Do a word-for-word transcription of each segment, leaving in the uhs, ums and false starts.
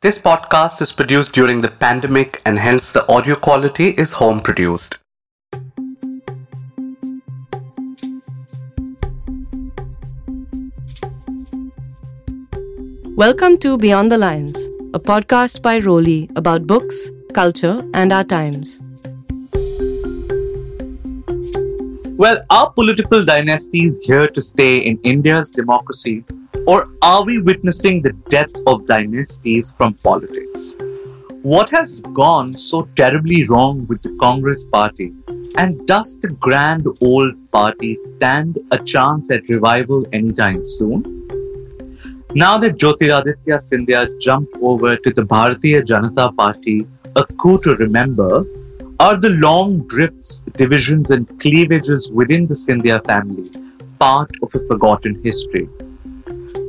This podcast is produced during the pandemic and hence the audio quality is home produced. Welcome to Beyond the Lines, a podcast by Roli about books, culture and our times. Well, are political dynasties here to stay in India's democracy? Or are we witnessing the death of dynasties from politics? What has gone so terribly wrong with the Congress party? And does the grand old party stand a chance at revival anytime soon? Now that Jyotiraditya Scindia jumped over to the Bharatiya Janata Party, a coup to remember, are the long drifts, divisions and cleavages within the Scindia family part of a forgotten history?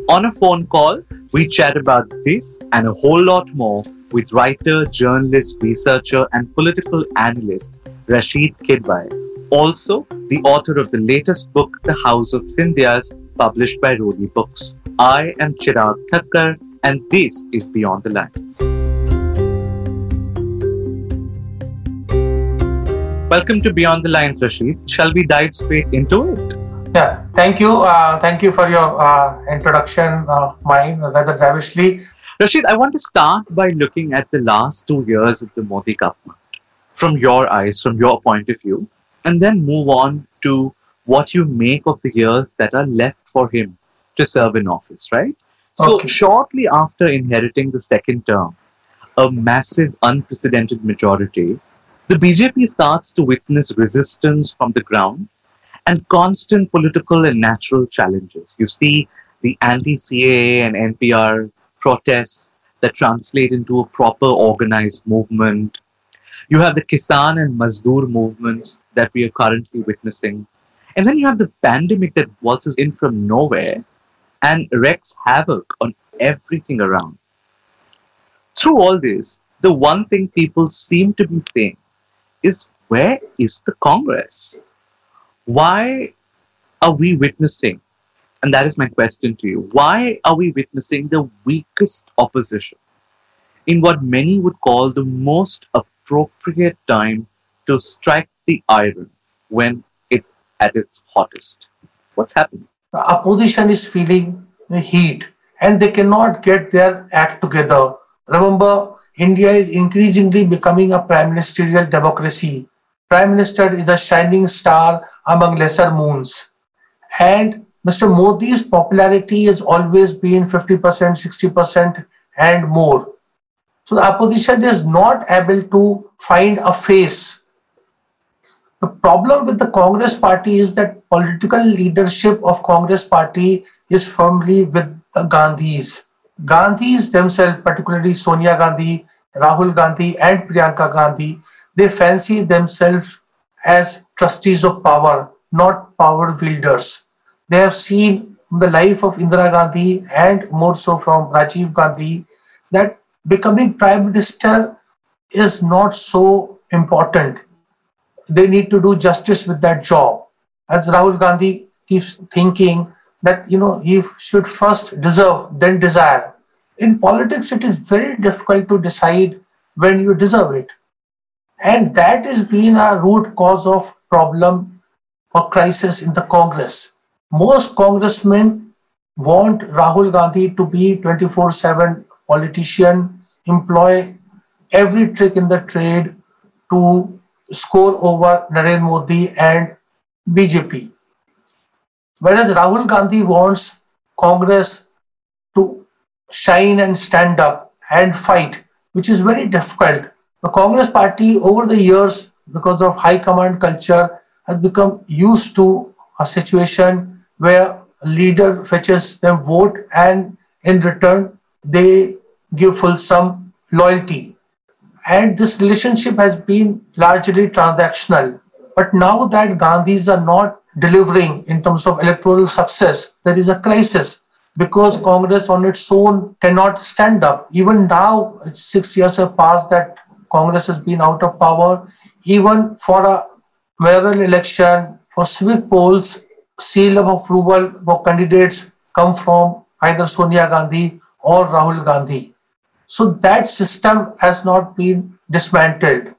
On a phone call, we chat about this and a whole lot more with writer, journalist, researcher, and political analyst Rashid Kidwai, also the author of the latest book, The House of Scindias, published by Roli Books. I am Chirag Thakkar, and this is Beyond the Lines. Welcome to Beyond the Lines, Rashid. Shall we dive straight into it? Yeah, thank you. Uh, thank you for your uh, introduction, uh, mine, rather lavishly. Rashid, I want to start by looking at the last two years of the Modi government from your eyes, from your point of view, and then move on to what you make of the years that are left for him to serve in office, right? So okay. Shortly after inheriting the second term, a massive, unprecedented majority, the B J P starts to witness resistance from the ground and constant political and natural challenges. You see the anti-C A A and N P R protests that translate into a proper organized movement. You have the Kisan and Mazdoor movements that we are currently witnessing. And then you have the pandemic that waltzes in from nowhere and wreaks havoc on everything around. Through all this, the one thing people seem to be saying is, where is the Congress? Why are we witnessing, and that is my question to you, why are we witnessing the weakest opposition in what many would call the most appropriate time to strike the iron when it's at its hottest? What's happening? The opposition is feeling the heat and they cannot get their act together. Remember, India is increasingly becoming a prime ministerial democracy. Prime Minister is a shining star among lesser moons. And Mister Modi's popularity has always been fifty percent, sixty percent and more. So the opposition is not able to find a face. The problem with the Congress party is that political leadership of Congress party is firmly with the Gandhis. Gandhis themselves, particularly Sonia Gandhi, Rahul Gandhi and Priyanka Gandhi, they fancy themselves as trustees of power, not power wielders. They have seen the life of Indira Gandhi and more so from Rajiv Gandhi that becoming prime minister is not so important. They need to do justice with that job. As Rahul Gandhi keeps thinking that, you know, he should first deserve, then desire. In politics, it is very difficult to decide when you deserve it. And that has been a root cause of problem or crisis in the Congress. Most congressmen want Rahul Gandhi to be twenty-four seven politician, employ every trick in the trade to score over Narendra Modi and B J P. Whereas Rahul Gandhi wants Congress to shine and stand up and fight, which is very difficult. The Congress party over the years, because of high command culture, has become used to a situation where a leader fetches them vote and in return they give fulsome loyalty. And this relationship has been largely transactional. But now that Gandhis are not delivering in terms of electoral success, there is a crisis because Congress on its own cannot stand up. Even now, six years have passed that Congress has been out of power. Even for a mayoral election, for civic polls, seal of approval for candidates come from either Sonia Gandhi or Rahul Gandhi. So that system has not been dismantled.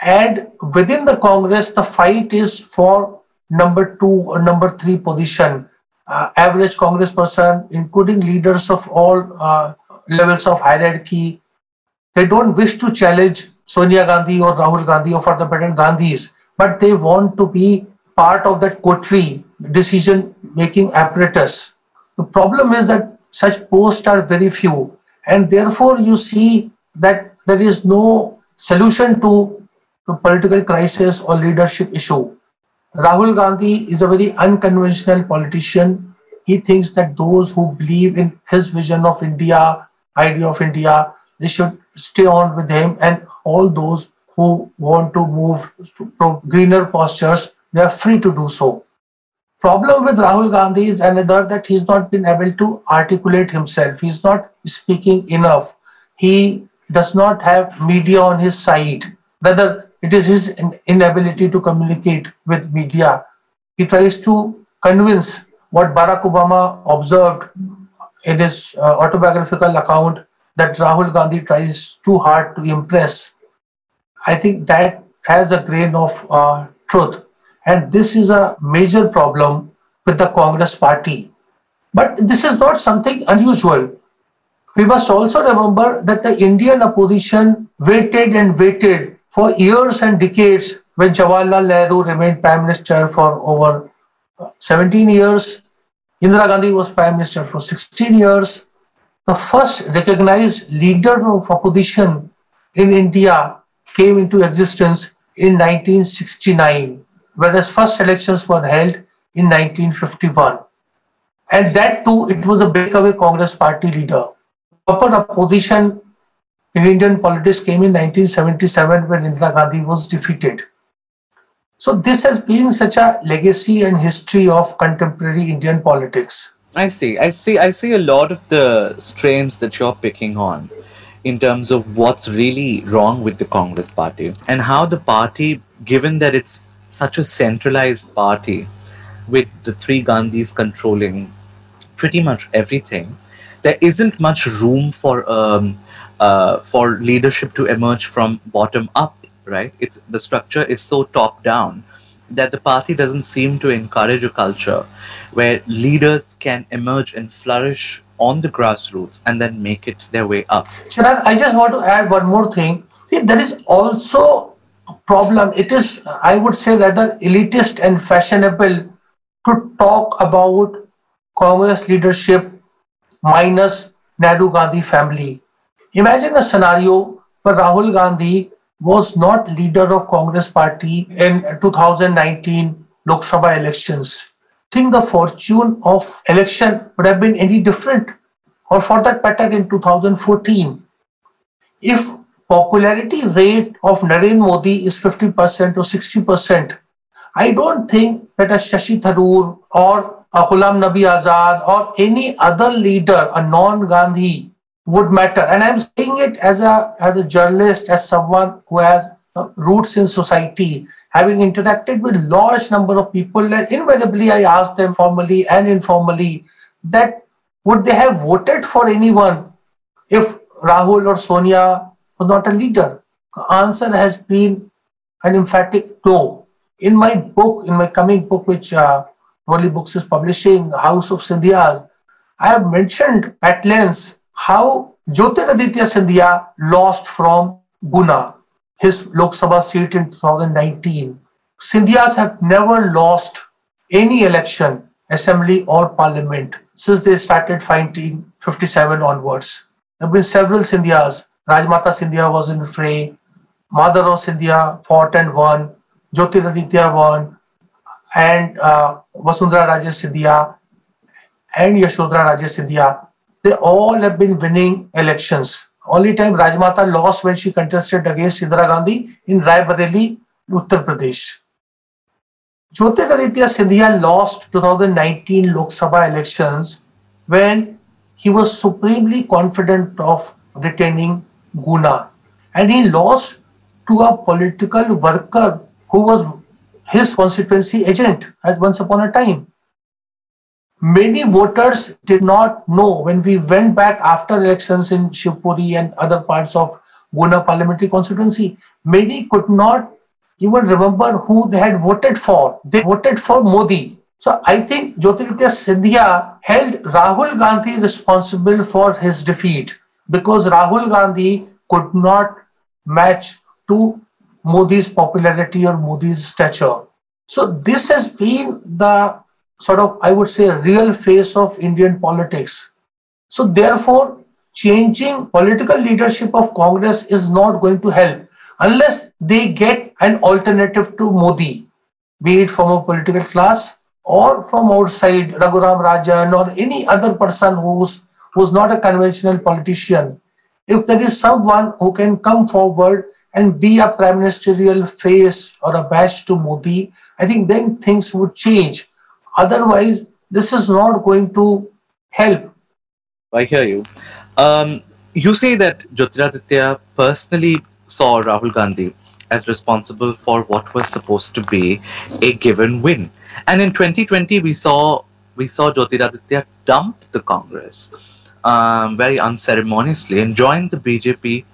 And within the Congress, the fight is for number two or number three position. Uh, average Congress person, including leaders of all uh, levels of hierarchy, they don't wish to challenge Sonia Gandhi or Rahul Gandhi or for the present Gandhis, but they want to be part of that coterie decision-making apparatus. The problem is that such posts are very few, and therefore you see that there is no solution to the political crisis or leadership issue. Rahul Gandhi is a very unconventional politician. He thinks that those who believe in his vision of India, idea of India, they should stay on with him, and all those who want to move to greener postures, they are free to do so. Problem with Rahul Gandhi is another, that he's not been able to articulate himself. He's not speaking enough. He does not have media on his side. Rather, it is his inability to communicate with media. He tries to convince what Barack Obama observed in his uh, autobiographical account, that Rahul Gandhi tries too hard to impress. I think that has a grain of uh, truth. And this is a major problem with the Congress party. But this is not something unusual. We must also remember that the Indian opposition waited and waited for years and decades when Jawaharlal Nehru remained Prime Minister for over seventeen years. Indira Gandhi was Prime Minister for sixteen years. The first recognized leader of opposition in India came into existence in nineteen sixty-nine, whereas first elections were held in nineteen fifty-one. And that too, it was a breakaway Congress party leader. Proper opposition in Indian politics came in nineteen seventy-seven when Indira Gandhi was defeated. So this has been such a legacy and history of contemporary Indian politics. I see. I see. I see a lot of the strains that you're picking on in terms of what's really wrong with the Congress party and how the party, given that it's such a centralized party with the three Gandhis controlling pretty much everything, there isn't much room for um, uh, for leadership to emerge from bottom up, right? It's, the structure is so top down that the party doesn't seem to encourage a culture where leaders can emerge and flourish on the grassroots and then make it their way up. Chirag, I just want to add one more thing. See, there is also a problem. It is, I would say, rather elitist and fashionable to talk about Congress leadership minus Nehru Gandhi family. Imagine a scenario where Rahul Gandhi was not leader of Congress party in two thousand nineteen Lok Sabha elections. Think the fortune of election would have been any different, or for that matter in two thousand fourteen. If popularity rate of Narendra Modi is fifty percent or sixty percent, I don't think that a Shashi Tharoor or a Ghulam Nabi Azad or any other leader, a non-Gandhi, would matter. And I'm saying it as a, as a journalist, as someone who has roots in society, having interacted with large number of people, and invariably I asked them formally and informally that would they have voted for anyone if Rahul or Sonia was not a leader? The answer has been an emphatic no. In my book, in my coming book, which uh, Roli Books is publishing, House of Scindias, I have mentioned at length how Jyotiraditya Scindia lost from Guna, his Lok Sabha seat in two thousand nineteen. Scindias have never lost any election, assembly or parliament, since they started fighting fifty-seven onwards. There have been several Scindias. Rajmata Scindia was in fray. Madharo Scindia fought and won. Jyotiraditya won. And uh, Vasundhara Raje Scindia and Yashodhara Raje Scindia, they all have been winning elections. Only time Rajmata lost when she contested against Indira Gandhi in Rai Bareli, Uttar Pradesh. Jyotiraditya Scindia lost two thousand nineteen Lok Sabha elections when he was supremely confident of retaining Guna. And he lost to a political worker who was his constituency agent at once upon a time. many voters did not know. When we went back after elections in Shivpuri and other parts of Guna parliamentary constituency, many could not even remember who they had voted for. They voted for Modi. So I think Jyotiraditya Scindia held Rahul Gandhi responsible for his defeat, because Rahul Gandhi could not match to Modi's popularity or Modi's stature. So this has been the sort of, I would say, real face of Indian politics. So therefore, changing political leadership of Congress is not going to help unless they get an alternative to Modi, be it from a political class or from outside, Raghuram Rajan or any other person who's, who's not a conventional politician. If there is someone who can come forward and be a prime ministerial face or a badge to Modi, I think then things would change. Otherwise, this is not going to help. I hear you. Um, you say that Jyotiraditya personally saw Rahul Gandhi as responsible for what was supposed to be a given win. And in twenty twenty, we saw, we saw Jyotiraditya dump the Congress um, very unceremoniously and joined the B J P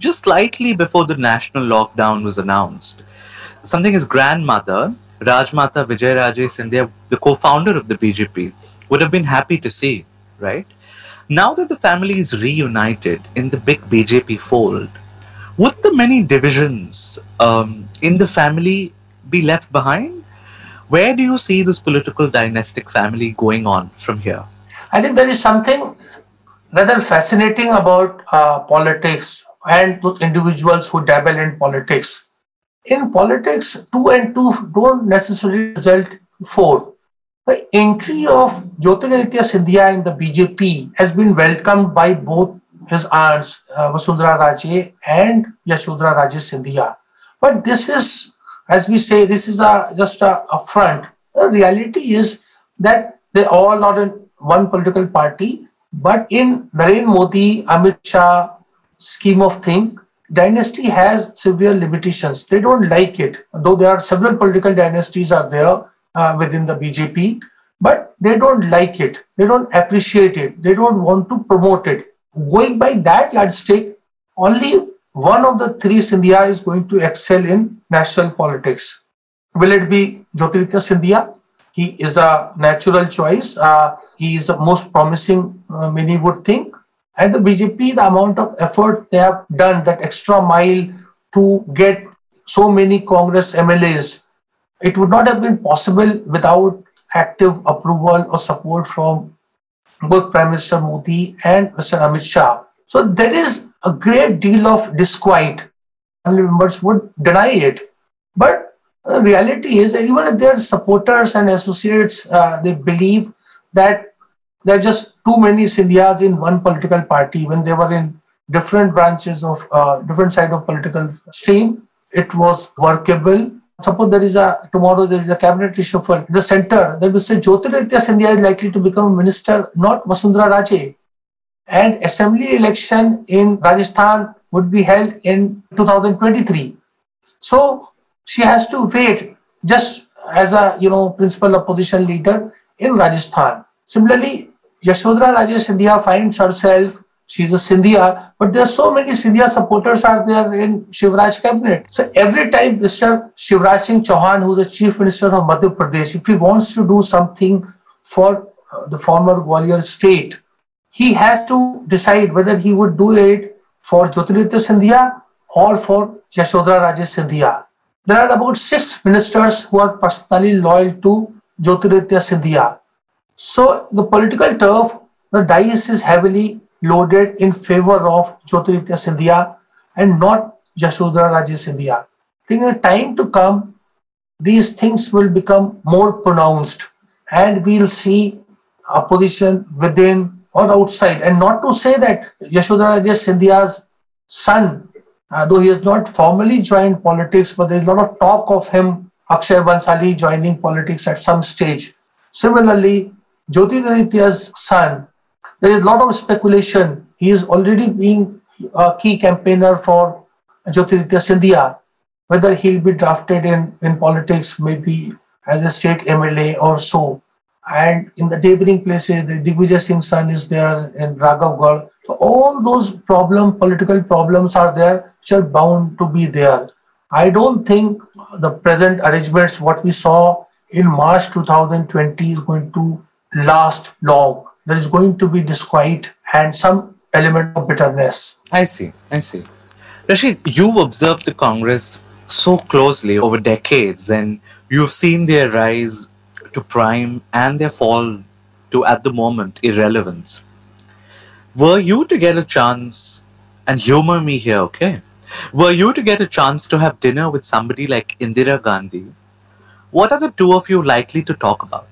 just slightly before the national lockdown was announced. Something his grandmother, Rajmata Vijayaraje Scindia, the co-founder of the B J P, would have been happy to see, right? Now that the family is reunited in the big B J P fold, would the many divisions um, in the family be left behind? Where do you see this political dynastic family going on from here? I think there is something rather fascinating about uh, politics and individuals who dabble in politics. In politics, two and two don't necessarily result to four. The entry of Jyotiraditya Scindia in the B J P has been welcomed by both his aunts, uh, Vasundhara Raje and Yashodhara Raje Scindia. But this is, as we say, this is a, just a, a front. The reality is that they all are in one political party, but in Narendra Modi, Amit Shah scheme of thing, dynasty has severe limitations. They don't like it, though there are several political dynasties are there uh, within the B J P, but they don't like it. They don't appreciate it. They don't want to promote it. Going by that yardstick, only one of the three Scindia is going to excel in national politics. Will it be Jyotiraditya Scindia? He is a natural choice. Uh, he is the most promising, uh, many would think. And the B J P, the amount of effort they have done, that extra mile to get so many Congress M L As, it would not have been possible without active approval or support from both Prime Minister Modi and Mister Amit Shah. So there is a great deal of disquiet. Family members would deny it. But the reality is that even if their supporters and associates, uh, they believe that there are just too many Scindias in one political party. When they were in different branches of uh, different side of political stream, it was workable. Suppose there is a, tomorrow there is a cabinet reshuffle in the center, then Mister Jyotiraditya Scindia is likely to become a minister, not Vasundhara Raje. And assembly election in Rajasthan would be held in two thousand twenty-three. So she has to wait just as a, you know, principal opposition leader in Rajasthan. Similarly, Yashodhara Raje Scindia finds herself, she's a Scindia, but there are so many Scindia supporters are there in Shivraj cabinet. So every time Mister Shivraj Singh Chauhan, who's the chief minister of Madhya Pradesh, if he wants to do something for the former Gwalior state, he has to decide whether he would do it for Jyotiraditya Scindia or for Yashodhara Raje Scindia. There are about six ministers who are personally loyal to Jyotiraditya Scindia. So the political turf, the dice is heavily loaded in favor of Jyotiraditya Scindia and not Yashodhara Raje Scindia. I think in time to come, these things will become more pronounced and we'll see opposition within or outside. And not to say that Yashodhara Raje Scindia's son, uh, though he has not formally joined politics, but there's a lot of talk of him, Akshay Bansali, joining politics at some stage. Similarly, Jyotiraditya's son, there is a lot of speculation. He is already being a key campaigner for Jyotiraditya Scindia, whether he'll be drafted in, in politics, maybe as a state M L A or so. And in the neighboring places, the Digvijay Singh son is there in Raghavgarh. So all those problem, political problems are there, which are bound to be there. I don't think the present arrangements, what we saw in March two thousand twenty, is going to last long. There is going to be disquiet and some element of bitterness. I see, I see. Rashid, you've observed the Congress so closely over decades, and you've seen their rise to prime and their fall to, at the moment, irrelevance. Were you to get a chance, and humor me here, okay? Were you to get a chance to have dinner with somebody like Indira Gandhi, what are the two of you likely to talk about?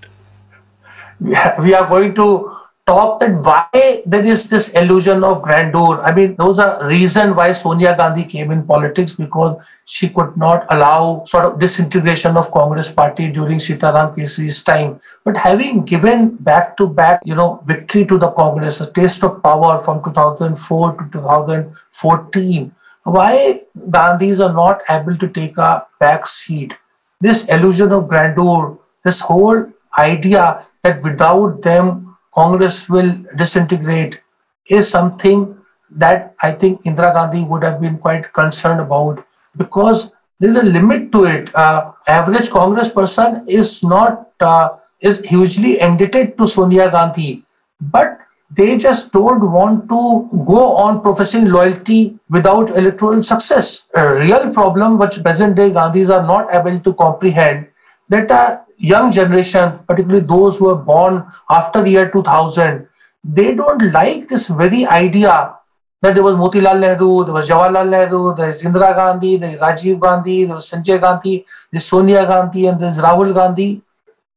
Yeah, we are going to talk that why there is this illusion of grandeur. I mean, those are reason why Sonia Gandhi came in politics, because she could not allow sort of disintegration of Congress party during Sitaram Kesri's time. But having given back-to-back, you know, victory to the Congress, a taste of power from two thousand four to two thousand fourteen, why Gandhis are not able to take a back seat? This illusion of grandeur, this whole idea that without them, Congress will disintegrate, is something that I think Indira Gandhi would have been quite concerned about, because there's a limit to it. Uh, average Congress person is not, uh, is hugely indebted to Sonia Gandhi, but they just don't want to go on professing loyalty without electoral success. A real problem which present-day Gandhis are not able to comprehend, that a young generation, particularly those who were born after the year two thousand, they don't like this very idea that there was Motilal Nehru, there was Jawaharlal Nehru, there is Indira Gandhi, there is Rajiv Gandhi, there was Sanjay Gandhi, there is Sonia Gandhi, and there is Rahul Gandhi.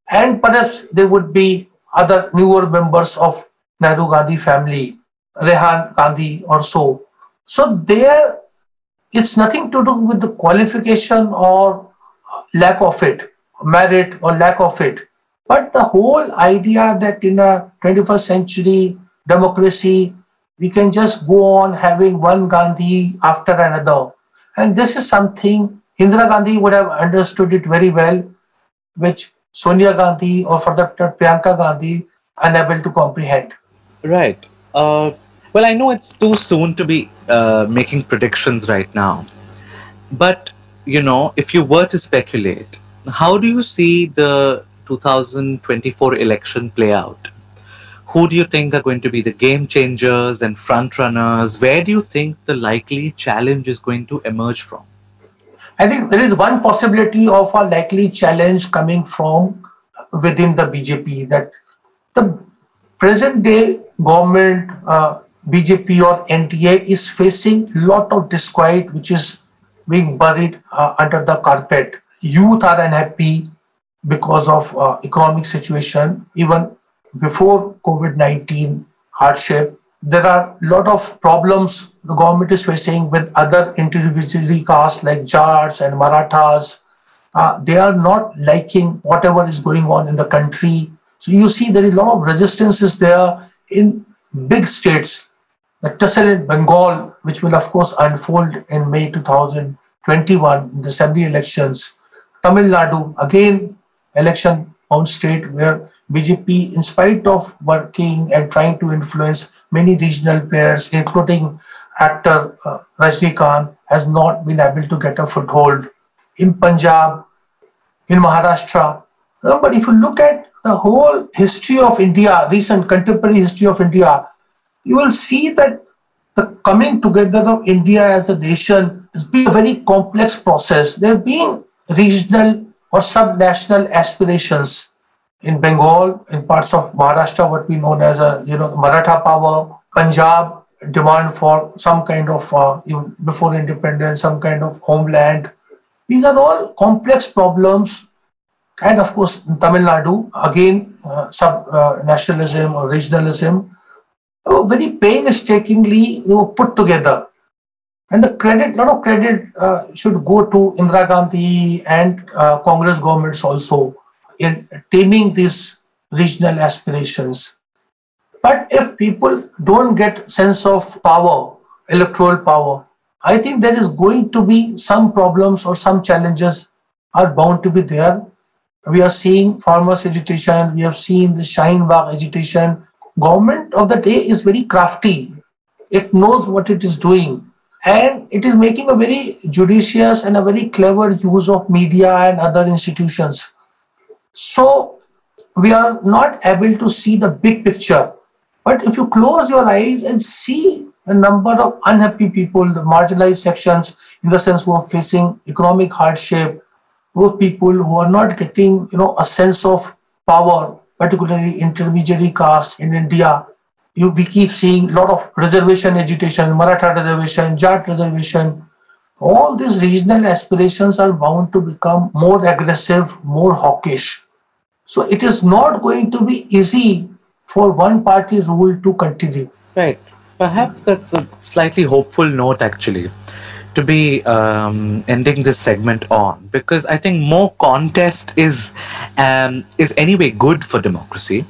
And perhaps there would be other newer members of Nehru Gandhi family, Rehan Gandhi or so. So there, it's nothing to do with the qualification or lack of it, merit or lack of it. But the whole idea that in a twenty-first century democracy, we can just go on having one Gandhi after another. And this is something Indira Gandhi would have understood it very well, which Sonia Gandhi or for that matter Priyanka Gandhi unable to comprehend. Right. Uh, well, I know it's too soon to be uh, making predictions right now. But, you know, if you were to speculate, how do you see the two thousand twenty-four election play out? Who do you think are going to be the game changers and front runners? Where do you think the likely challenge is going to emerge from? I think there is one possibility of a likely challenge coming from within the B J P, that the present day government, uh, B J P or N D A, is facing a lot of disquiet which is being buried uh, under the carpet. Youth are unhappy because of uh, economic situation. Even before COVID nineteen hardship, there are a lot of problems the government is facing with other intermediary castes like Jats and Marathas. Uh, they are not liking whatever is going on in the country. So you see there is a lot of resistances there in big states, like tussle in Bengal, which will of course unfold in May two thousand twenty-one, in the assembly elections. Tamil Nadu, again, election home state where B J P, in spite of working and trying to influence many regional players, including actor uh, Rajdi Khan, has not been able to get a foothold. In Punjab, in Maharashtra. But if you look at the whole history of India, recent contemporary history of India, you will see that the coming together of India as a nation has been a very complex process. There have been regional or sub-national aspirations in Bengal, in parts of Maharashtra, what we know as a you know Maratha power, Punjab, demand for some kind of, uh, even before independence, some kind of homeland. These are all complex problems. And of course, in Tamil Nadu, again, uh, sub-nationalism uh, or regionalism, uh, very painstakingly they were put together. And the credit, a lot of credit uh, should go to Indira Gandhi and uh, Congress governments also in taming these regional aspirations. But if people don't get sense of power, electoral power, I think there is going to be some problems or some challenges are bound to be there. We are seeing farmers' agitation. We have seen the Shaheenbagh agitation. Government of the day is very crafty. It knows what it is doing. And it is making a very judicious and a very clever use of media and other institutions. So we are not able to see the big picture. But if you close your eyes and see the number of unhappy people, the marginalized sections, in the sense who are facing economic hardship, those people who are not getting, you know, a sense of power, particularly intermediary caste in India. You, we keep seeing a lot of reservation agitation, Maratha reservation, Jat reservation. All these regional aspirations are bound to become more aggressive, more hawkish. So it is not going to be easy for one party rule to continue. Right. Perhaps that's a slightly hopeful note, actually, to be um, ending this segment on, because I think more contest is um, is anyway good for democracy.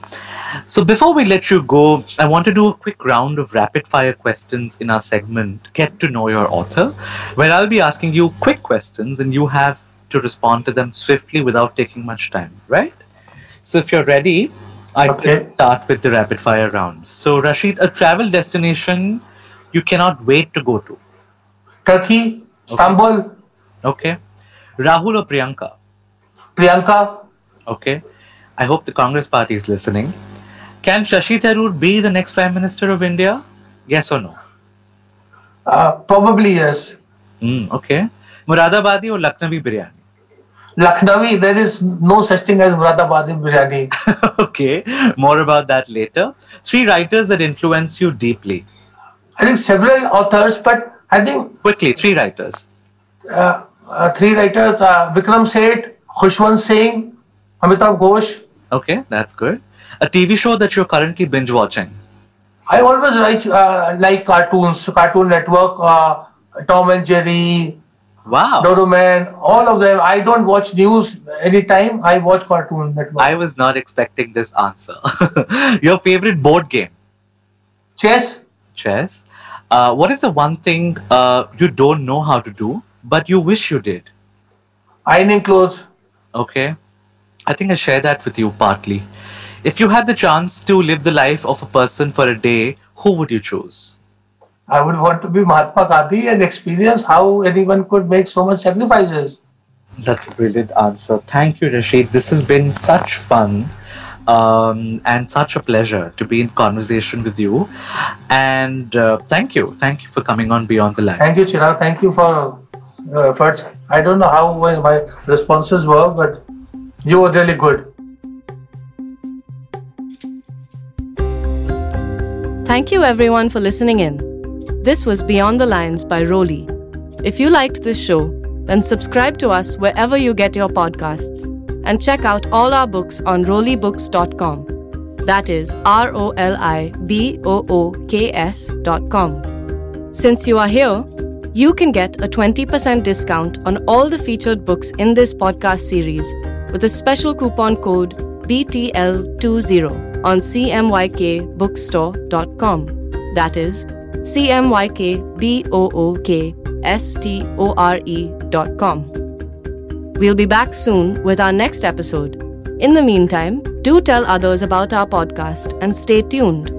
So before we let you go, I want to do a quick round of rapid-fire questions in our segment, Get to Know Your Author, where I'll be asking you quick questions and you have to respond to them swiftly without taking much time, right? So if you're ready, I okay. can start with the rapid-fire round. So Rashid, a travel destination you cannot wait to go to? Turkey, Istanbul. Okay. okay. Rahul or Priyanka? Priyanka. Okay. I hope the Congress party is listening. Can Shashi Tharoor be the next Prime Minister of India? Yes or no? Uh, probably yes. Mm, okay. Muradabadi or Lucknowi biryani? Lucknowi. There is no such thing as Muradabadi biryani. Okay. More about that later. Three writers that influence you deeply? I think several authors, but I think... Quickly, three writers. Uh, uh, three writers. Uh, Vikram Seth, Khushwant Singh, Amitav Ghosh. Okay, that's good. A T V show that you're currently binge watching? I always like, uh, like cartoons, Cartoon Network, uh, Tom and Jerry, wow, Doraemon, all of them. I don't watch news anytime. I watch Cartoon Network. I was not expecting this answer. Your favorite board game? Chess. Chess. Uh, what is the one thing uh, you don't know how to do, but you wish you did? Ironing clothes. Okay. I think I share that with you partly. If you had the chance to live the life of a person for a day, who would you choose? I would want to be Mahatma Gandhi and experience how anyone could make so much sacrifices. That's a brilliant answer. Thank you, Rashid. This has been such fun um, and such a pleasure to be in conversation with you. And uh, thank you. Thank you for coming on Beyond the Line. Thank you, Chirag. Thank you for your efforts. I don't know how well my responses were, but you were really good. Thank you everyone for listening in. This was Beyond the Lines by Roli. If you liked this show, then subscribe to us wherever you get your podcasts and check out all our books on roli books dot com. That is R O L I B O O K S dot com. Since you are here, you can get a twenty percent discount on all the featured books in this podcast series with a special coupon code B T L twenty. On c m y k bookstore dot com. That is C M Y K B O O K S T O R E dot com. We'll be back soon with our next episode. In the meantime, do tell others about our podcast and stay tuned.